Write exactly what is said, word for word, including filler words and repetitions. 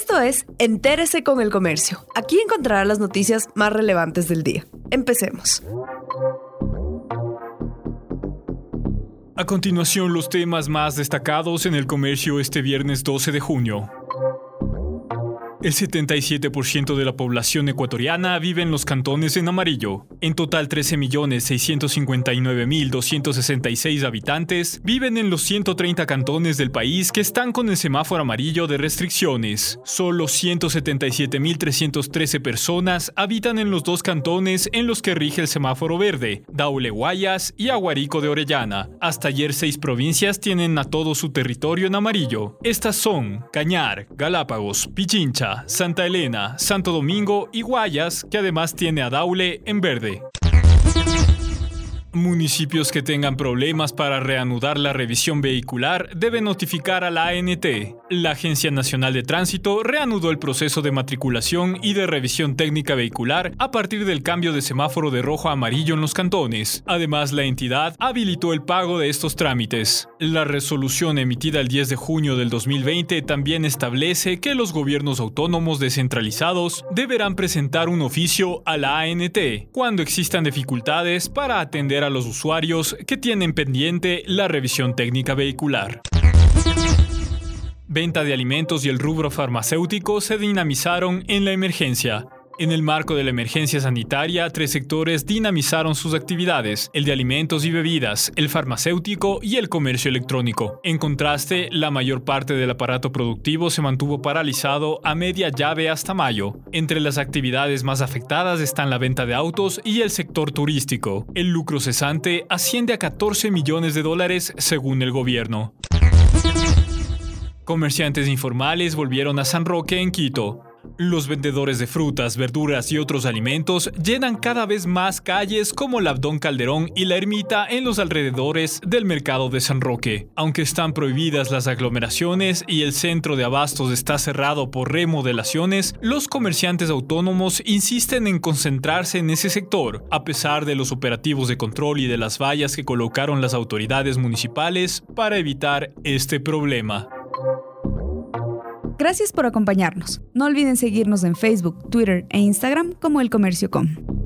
Esto es Entérese con el Comercio. Aquí encontrará las noticias más relevantes del día. Empecemos. A continuación, los temas más destacados en el comercio este viernes doce de junio. El setenta y siete por ciento de la población ecuatoriana vive en los cantones en amarillo. En total, trece millones seiscientos cincuenta y nueve mil doscientos sesenta y seis habitantes viven en los ciento treinta cantones del país que están con el semáforo amarillo de restricciones. Solo ciento setenta y siete mil trescientas trece personas habitan en los dos cantones en los que rige el semáforo verde, Daule-Guayas y Aguarico de Orellana. Hasta ayer, seis provincias tienen a todo su territorio en amarillo. Estas son Cañar, Galápagos, Pichincha, Santa Elena, Santo Domingo y Guayas, que además tiene a Daule en verde. Municipios que tengan problemas para reanudar la revisión vehicular deben notificar a la A N T. La Agencia Nacional de Tránsito reanudó el proceso de matriculación y de revisión técnica vehicular a partir del cambio de semáforo de rojo a amarillo en los cantones. Además, la entidad habilitó el pago de estos trámites. La resolución emitida el diez de junio del dos mil veinte también establece que los gobiernos autónomos descentralizados deberán presentar un oficio a la A N T cuando existan dificultades para atender a a los usuarios que tienen pendiente la revisión técnica vehicular. Venta de alimentos y el rubro farmacéutico se dinamizaron en la emergencia. En el marco de la emergencia sanitaria, tres sectores dinamizaron sus actividades: el de alimentos y bebidas, el farmacéutico y el comercio electrónico. En contraste, la mayor parte del aparato productivo se mantuvo paralizado a media llave hasta mayo. Entre las actividades más afectadas están la venta de autos y el sector turístico. El lucro cesante asciende a catorce millones de dólares, según el gobierno. Comerciantes informales volvieron a San Roque, en Quito. Los vendedores de frutas, verduras y otros alimentos llenan cada vez más calles como el Abdón Calderón y la Ermita en los alrededores del mercado de San Roque. Aunque están prohibidas las aglomeraciones y el centro de abastos está cerrado por remodelaciones, los comerciantes autónomos insisten en concentrarse en ese sector. A pesar de los operativos de control y de las vallas que colocaron las autoridades municipales para evitar este problema. Gracias por acompañarnos. No olviden seguirnos en Facebook, Twitter e Instagram como El Comercio punto com.